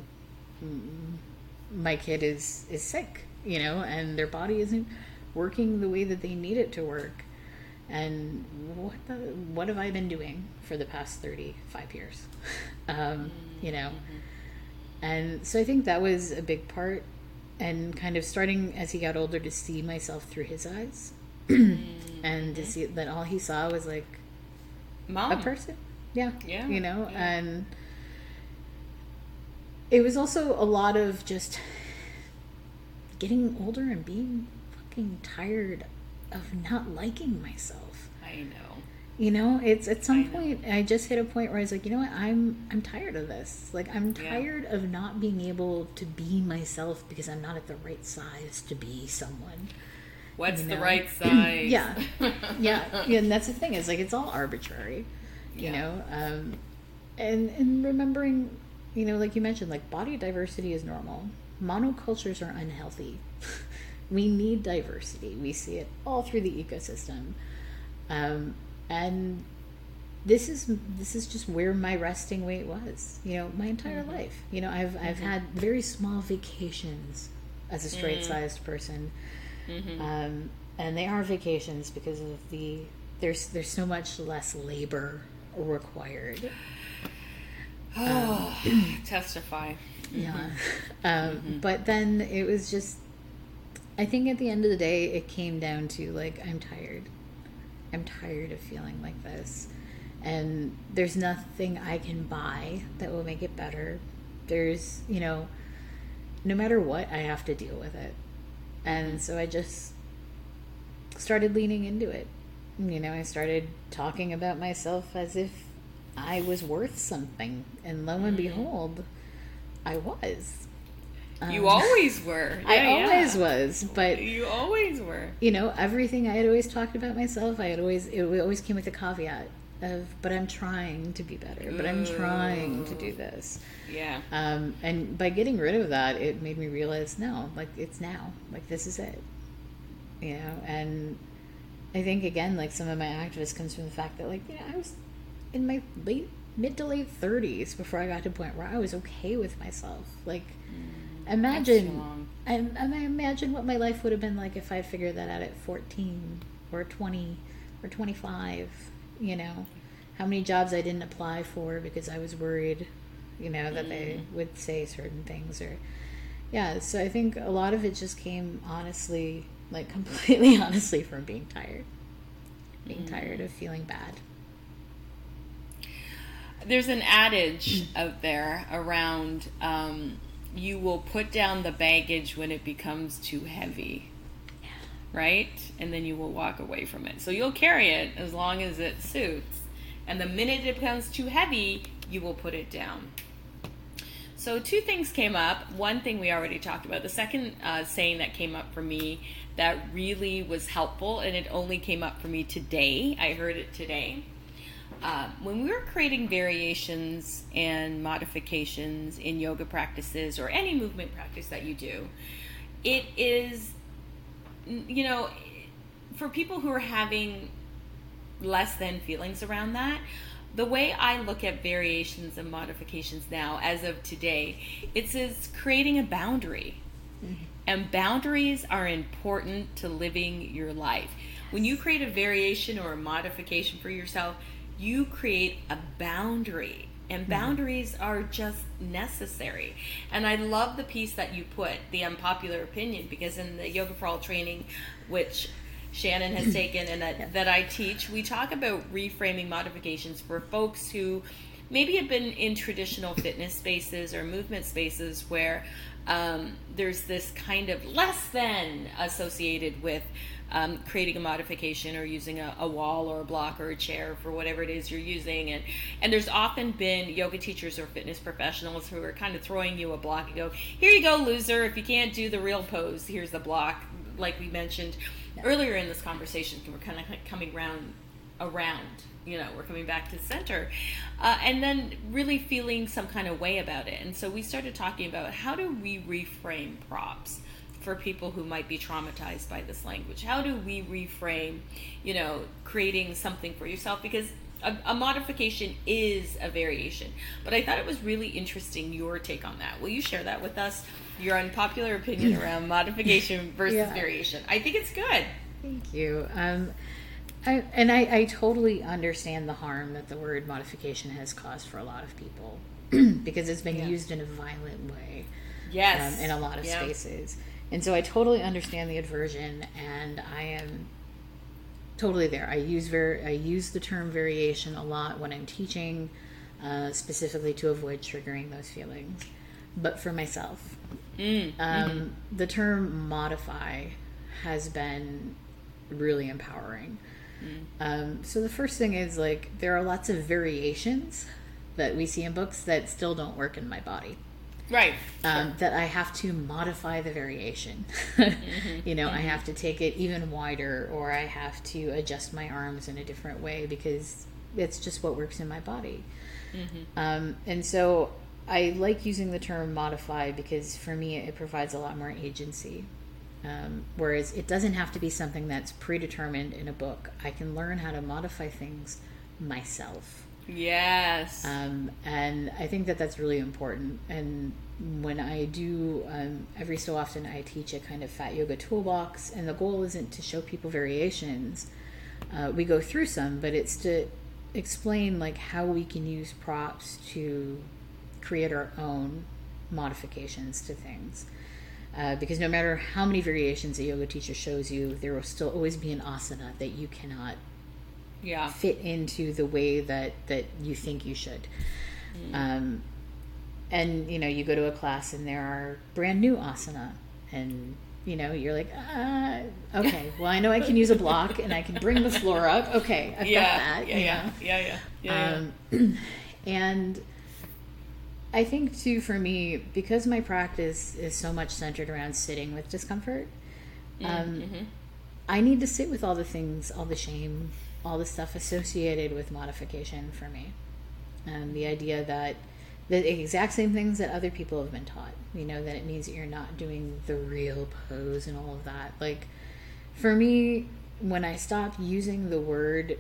my kid is sick, you know, and their body isn't working the way that they need it to work. And what have I been doing for the past 35 years? You know, and so I think that was a big part, and kind of starting as he got older to see myself through his eyes and to see that all he saw was like Mom. A person. Yeah. You know, and it was also a lot of just getting older and being fucking tired of not liking myself. I know. You know, it's at some point, I just hit a point where I was like, you know what, I'm tired of this. Like, I'm tired of not being able to be myself because I'm not at the right size to be someone. What's the right size? Yeah. And that's the thing, is like, it's all arbitrary, you know? And remembering, you know, like you mentioned, like body diversity is normal. Monocultures are unhealthy. We need diversity. We see it all through the ecosystem. And this is just where my resting weight was, you know, my entire life. You know, I've had very small vacations as a straight-sized person, and they are vacations because of there's so much less labor required. Testify. Yeah, but then it was just, I think at the end of the day, it came down to like, I'm tired. I'm tired of feeling like this, and there's nothing I can buy that will make it better. There's, you know, no matter what, I have to deal with it. And so I just started leaning into it. You know, I started talking about myself as if I was worth something, and lo and behold, I was. You always were. I always was, but you always were. You know, everything I had always talked about myself, it always came with a caveat of, but I'm trying to be better, but I'm trying to do this. Yeah. And by getting rid of that, it made me realize, no, like it's now, like this is it. You know, and I think again, like some of my activism comes from the fact that, like, you know, I was in my mid to late 30s before I got to a point where I was okay with myself, like. Imagine what my life would have been like if I had figured that out at 14 or 20 or 25, you know, how many jobs I didn't apply for because I was worried, you know, that they would say certain things or, so I think a lot of it just came honestly, like completely honestly, from being tired of feeling bad. There's an adage out there around, you will put down the baggage when it becomes too heavy, right? And then you will walk away from it. So you'll carry it as long as it suits. And the minute it becomes too heavy, you will put it down. So two things came up. One thing we already talked about. The second saying that came up for me that really was helpful, and it only came up for me today. I heard it today. When we were creating variations and modifications in yoga practices or any movement practice that you do, it is, you know, for people who are having less than feelings around that, the way I look at variations and modifications now, as of today, it's as creating a boundary. Mm-hmm. And boundaries are important to living your life. Yes. When you create a variation or a modification for yourself, you create a boundary. And boundaries are just necessary. And I love the piece that you put, the unpopular opinion, because in the Yoga for All training, which Shannon has taken and that I teach, we talk about reframing modifications for folks who maybe have been in traditional fitness spaces or movement spaces where there's this kind of less than associated with creating a modification or using a wall or a block or a chair for whatever it is you're using. And there's often been yoga teachers or fitness professionals who are kind of throwing you a block and go, here you go, loser. If you can't do the real pose, here's the block. Like we mentioned earlier in this conversation, we're kind of coming around, you know, we're coming back to center, and then really feeling some kind of way about it. And so we started talking about, how do we reframe props for people who might be traumatized by this language? How do we reframe, you know, creating something for yourself? Because a modification is a variation. But I thought it was really interesting, your take on that. Will you share that with us, your unpopular opinion around modification versus variation? I think it's good. Thank you. I totally understand the harm that the word modification has caused for a lot of people because it's been used in a violent way in a lot of spaces. And so I totally understand the aversion, and I am totally there. I use the term variation a lot when I'm teaching, specifically to avoid triggering those feelings. But for myself, the term modify has been really empowering. So the first thing is, like, there are lots of variations that we see in books that still don't work in my body. Right. That I have to modify the variation. You know, I have to take it even wider, or I have to adjust my arms in a different way because it's just what works in my body. And so I like using the term modify because for me it provides a lot more agency. Whereas it doesn't have to be something that's predetermined in a book. I can learn how to modify things myself. Yes. And I think that that's really important. And when I do, every so often I teach a kind of fat yoga toolbox, and the goal isn't to show people variations. We go through some, but it's to explain, like, how we can use props to create our own modifications to things. Because no matter how many variations a yoga teacher shows you, there will still always be an asana that you cannot fit into the way that you think you should. And, you know, you go to a class and there are brand new asana, and, you know, you're like, okay, well, I know I can use a block and I can bring the floor up. Okay, I've got that. And I think, too, for me, because my practice is so much centered around sitting with discomfort, I need to sit with all the things, all the shame, all the stuff associated with modification for me. And the idea that the exact same things that other people have been taught, you know, that it means that you're not doing the real pose and all of that. Like, for me, when I stop using the word,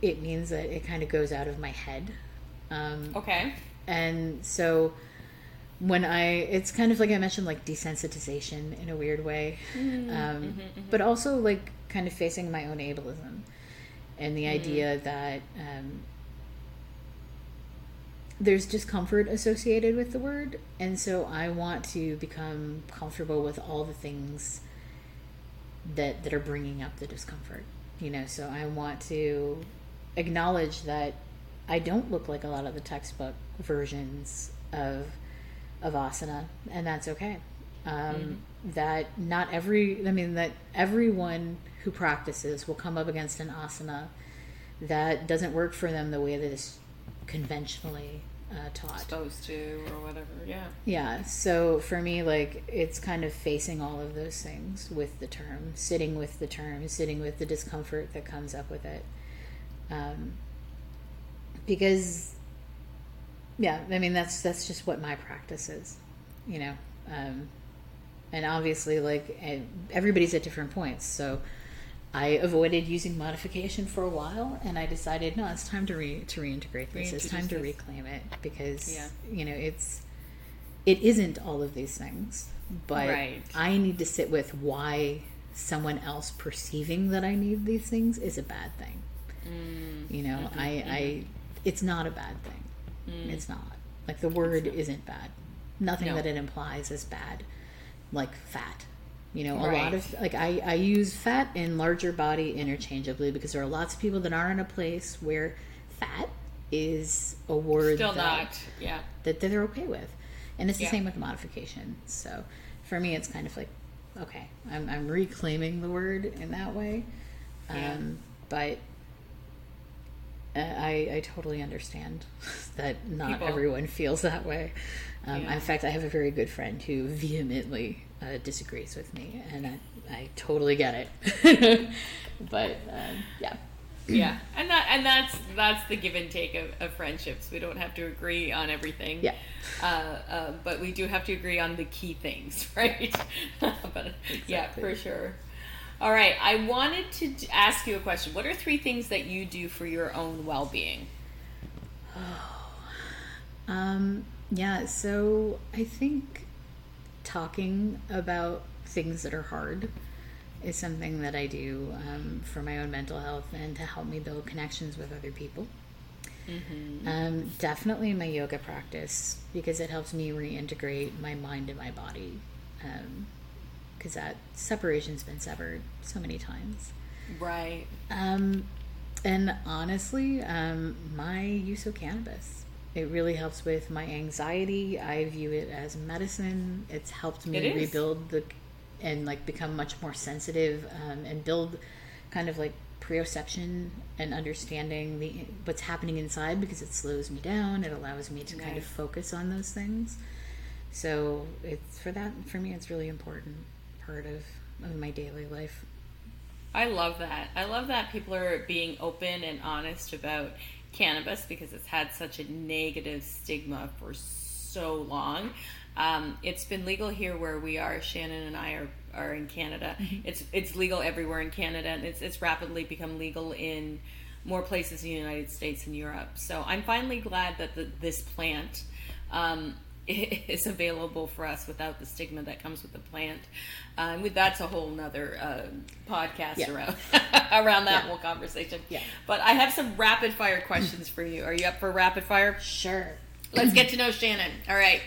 it means that it kind of goes out of my head. Okay. And so when it's kind of like I mentioned, like, desensitization in a weird way, but also, like, kind of facing my own ableism and the idea that there's discomfort associated with the word. And so I want to become comfortable with all the things that are bringing up the discomfort, you know? So I want to acknowledge that I don't look like a lot of the textbook versions of asana, and that's okay. That not every, I mean, that everyone who practices will come up against an asana that doesn't work for them the way that is conventionally taught. Supposed to, or whatever, Yeah, so for me, like, it's kind of facing all of those things with the term, sitting with the term, sitting with the discomfort that comes up with it. Because, I mean, that's just what my practice is, you know. And obviously, like, everybody's at different points. So I avoided using modification for a while, and I decided, no, it's time to reintegrate this. It's time to reclaim it, because you know, it isn't all of these things, but I need to sit with why someone else perceiving that I need these things is a bad thing. You know, I it's not a bad thing. It's not. Like, the word isn't bad. Nothing that it implies is bad. Like fat. You know, a lot of, like, I use fat and larger body interchangeably, because there are lots of people that are in a place where fat is a word that they're okay with. And it's the same with modification. So for me, it's kind of like, okay, I'm reclaiming the word in that way. But I totally understand that not everyone feels that way. In fact, I have a very good friend who vehemently disagrees with me, and I totally get it. But and that's the give and take of friendships. We don't have to agree on everything, but we do have to agree on the key things, right? But, exactly. Yeah, for sure. All right, I wanted to ask you a question. What are three things that you do for your own well-being? So I think talking about things that are hard is something that I do for my own mental health and to help me build connections with other people. Mm-hmm. Definitely my yoga practice, because it helps me reintegrate my mind and my body, because that separation's been severed so many times. Right. And honestly, my use of cannabis. It really helps with my anxiety. I view it as medicine. It's helped me rebuild and become much more sensitive, and build kind of like proprioception and understanding what's happening inside, because it slows me down. It allows me to kind of focus on those things. So it's for me, it's really important part of my daily life. I love that. I love that people are being open and honest about cannabis, because it's had such a negative stigma for so long. It's been legal here where we are. Shannon and I are in Canada. Mm-hmm. It's legal everywhere in Canada, and it's rapidly become legal in more places in the United States and Europe. So I'm finally glad that this plant is available for us without the stigma that comes with the plant. That's a whole nother podcast around that whole conversation. Yeah. But I have some rapid fire questions for you. Are you up for rapid fire? Sure. Let's get to know Shannon. All right.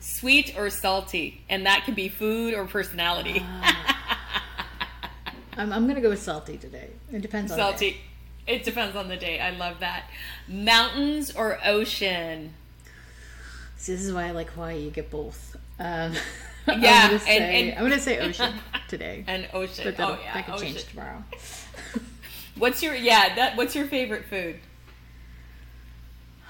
Sweet or salty? And that could be food or personality. I'm going to go with salty today. It depends on the day. It depends on the day. I love that. Mountains or ocean? So this is why I like Hawaii. You get both. I'm going to say ocean today. An ocean. But that could change tomorrow. What's your favorite food?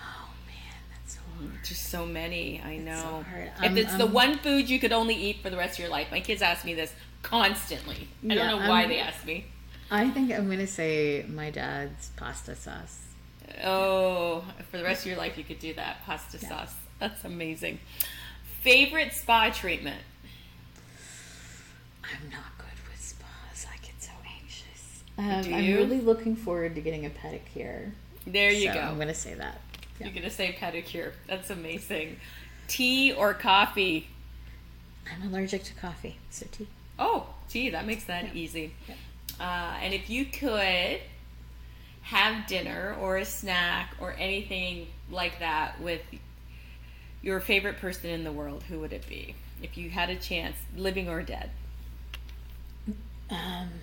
Oh man, that's so hard. Just so many. I know. So if it's the one food you could only eat for the rest of your life. My kids ask me this constantly. I don't know why they ask me. I think I'm going to say my dad's pasta sauce. Oh, for the rest of your life you could do that. Pasta sauce. That's amazing. Favorite spa treatment? I'm not good with spas. I get so anxious. I'm really looking forward to getting a pedicure. There you go. I'm going to say that. Yeah. You're going to say pedicure. That's amazing. Tea or coffee? I'm allergic to coffee, so tea. Oh, tea. That makes that easy. Yeah. And if you could have dinner or a snack or anything like that with your favorite person in the world, who would it be? If you had a chance, living or dead? I'm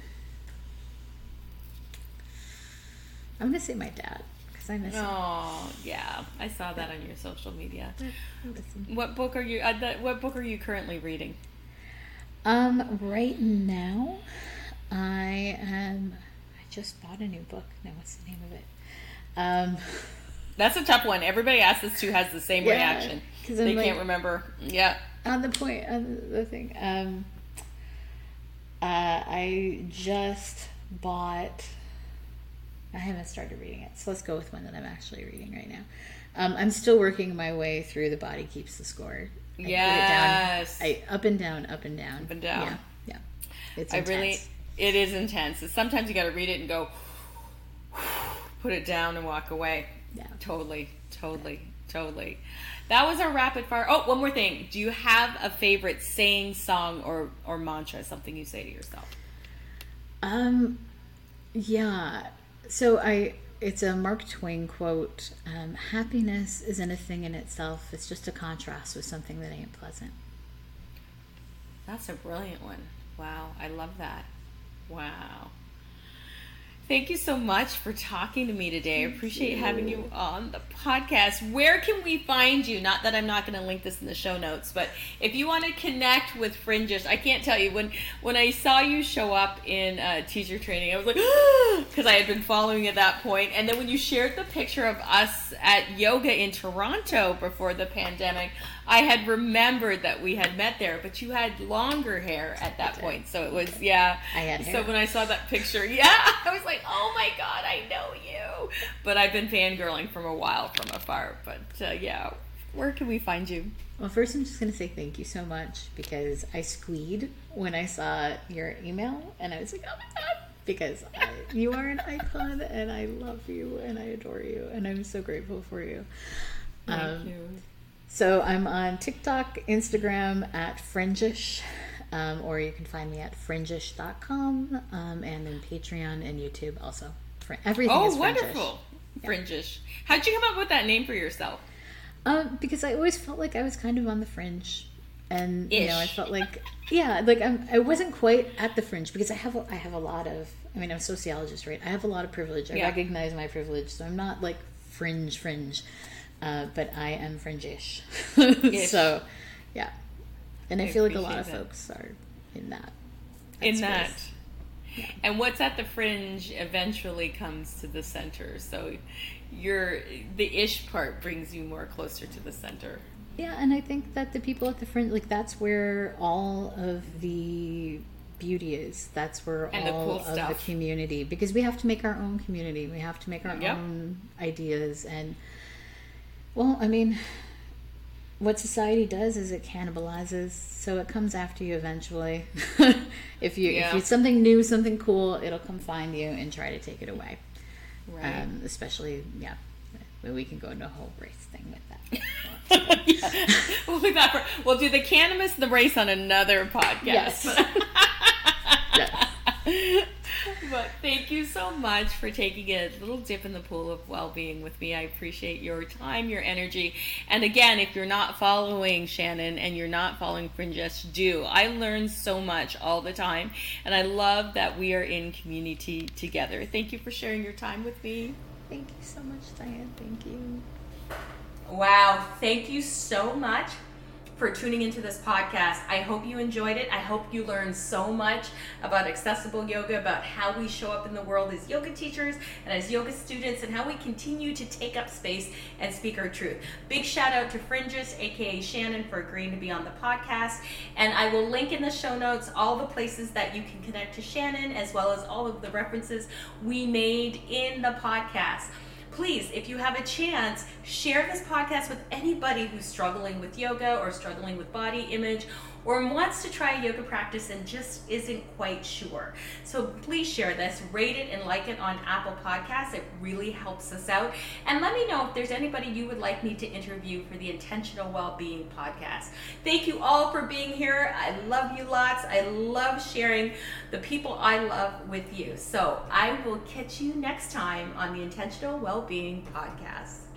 going to say my dad, because I miss him. Oh, yeah. I saw that on your social media. What book are you currently reading? Right now, I just bought a new book. Now, what's the name of it? That's a tough one. Everybody asks us who has the same reaction. They can't remember. Yeah. On the point, on the thing. I just bought... I haven't started reading it, so let's go with one that I'm actually reading right now. I'm still working my way through The Body Keeps the Score. Yes. Up and down, up and down. Up and down. Yeah. It's intense. It is intense. Sometimes you got to read it and go, put it down and walk away. Yeah. Totally. That was our rapid fire. Oh, one more thing. Do you have a favorite saying, song, or mantra, something you say to yourself? Yeah. So it's a Mark Twain quote. Happiness isn't a thing in itself. It's just a contrast with something that ain't pleasant. That's a brilliant one. Wow. I love that. Wow. Thank you so much for talking to me today. I appreciate having you on the podcast. Where can we find you? Not that I'm not going to link this in the show notes, but if you want to connect with Fringeish, I can't tell you. When I saw you show up in teacher training, I was like, because I had been following you at that point. And then when you shared the picture of us at yoga in Toronto before the pandemic, I had remembered that we had met there, but you had longer hair at that point. So it was, yeah. I had hair. So when I saw that picture, yeah, I was like, oh my God, I know you. But I've been fangirling from a while from afar. But yeah, where can we find you? Well, first I'm just going to say thank you so much because I squeed when I saw your email and I was like, oh my God, because you are an icon and I love you and I adore you and I'm so grateful for you. Thank you. So I'm on TikTok, Instagram at Fringeish, or you can find me at fringeish.com, and then Patreon and YouTube also. Everything is Fringeish. Oh, wonderful. Yeah. Fringeish. How'd you come up with that name for yourself? Because I always felt like I was kind of on the fringe. And, you know, I felt like, yeah, like I wasn't quite at the fringe because I have a lot of, I mean, I'm a sociologist, right? I have a lot of privilege. I recognize my privilege. So I'm not like fringe. But I am Fringeish. So, yeah. And I feel like a lot of folks are in that. That space. Yeah. And what's at the fringe eventually comes to the center. So the ish part brings you more closer to the center. Yeah, and I think that the people at the fringe, like that's where all of the beauty is. That's where and all the cool of stuff. The community, because we have to make our own community. We have to make our own ideas and... Well, I mean, what society does is it cannibalizes, so it comes after you eventually. If you something new, something cool, it'll come find you and try to take it away. Right. Especially, we can go into a whole race thing with that. We'll do the cannabis, the race on another podcast. Yes. But thank you so much for taking a little dip in the pool of well-being with me. I appreciate your time, your energy. And again, if you're not following Shannon and you're not following Fringeish, do. I learn so much all the time, and I love that we are in community together. Thank you for sharing your time with me. Thank you so much, Diane. Thank you. Wow. Thank you so much for tuning into this podcast. I hope you enjoyed it. I hope you learned so much about accessible yoga, about how we show up in the world as yoga teachers and as yoga students, and how we continue to take up space and speak our truth. Big shout out to Fringeish, aka Shannon, for agreeing to be on the podcast. And I will link in the show notes all the places that you can connect to Shannon, as well as all of the references we made in the podcast. Please, if you have a chance, share this podcast with anybody who's struggling with yoga or struggling with body image or wants to try a yoga practice and just isn't quite sure. So please share this, rate it and like it on Apple Podcasts. It really helps us out. And let me know if there's anybody you would like me to interview for the Intentional Wellbeing Podcast. Thank you all for being here. I love you lots. I love sharing the people I love with you. So I will catch you next time on the Intentional Wellbeing Podcast.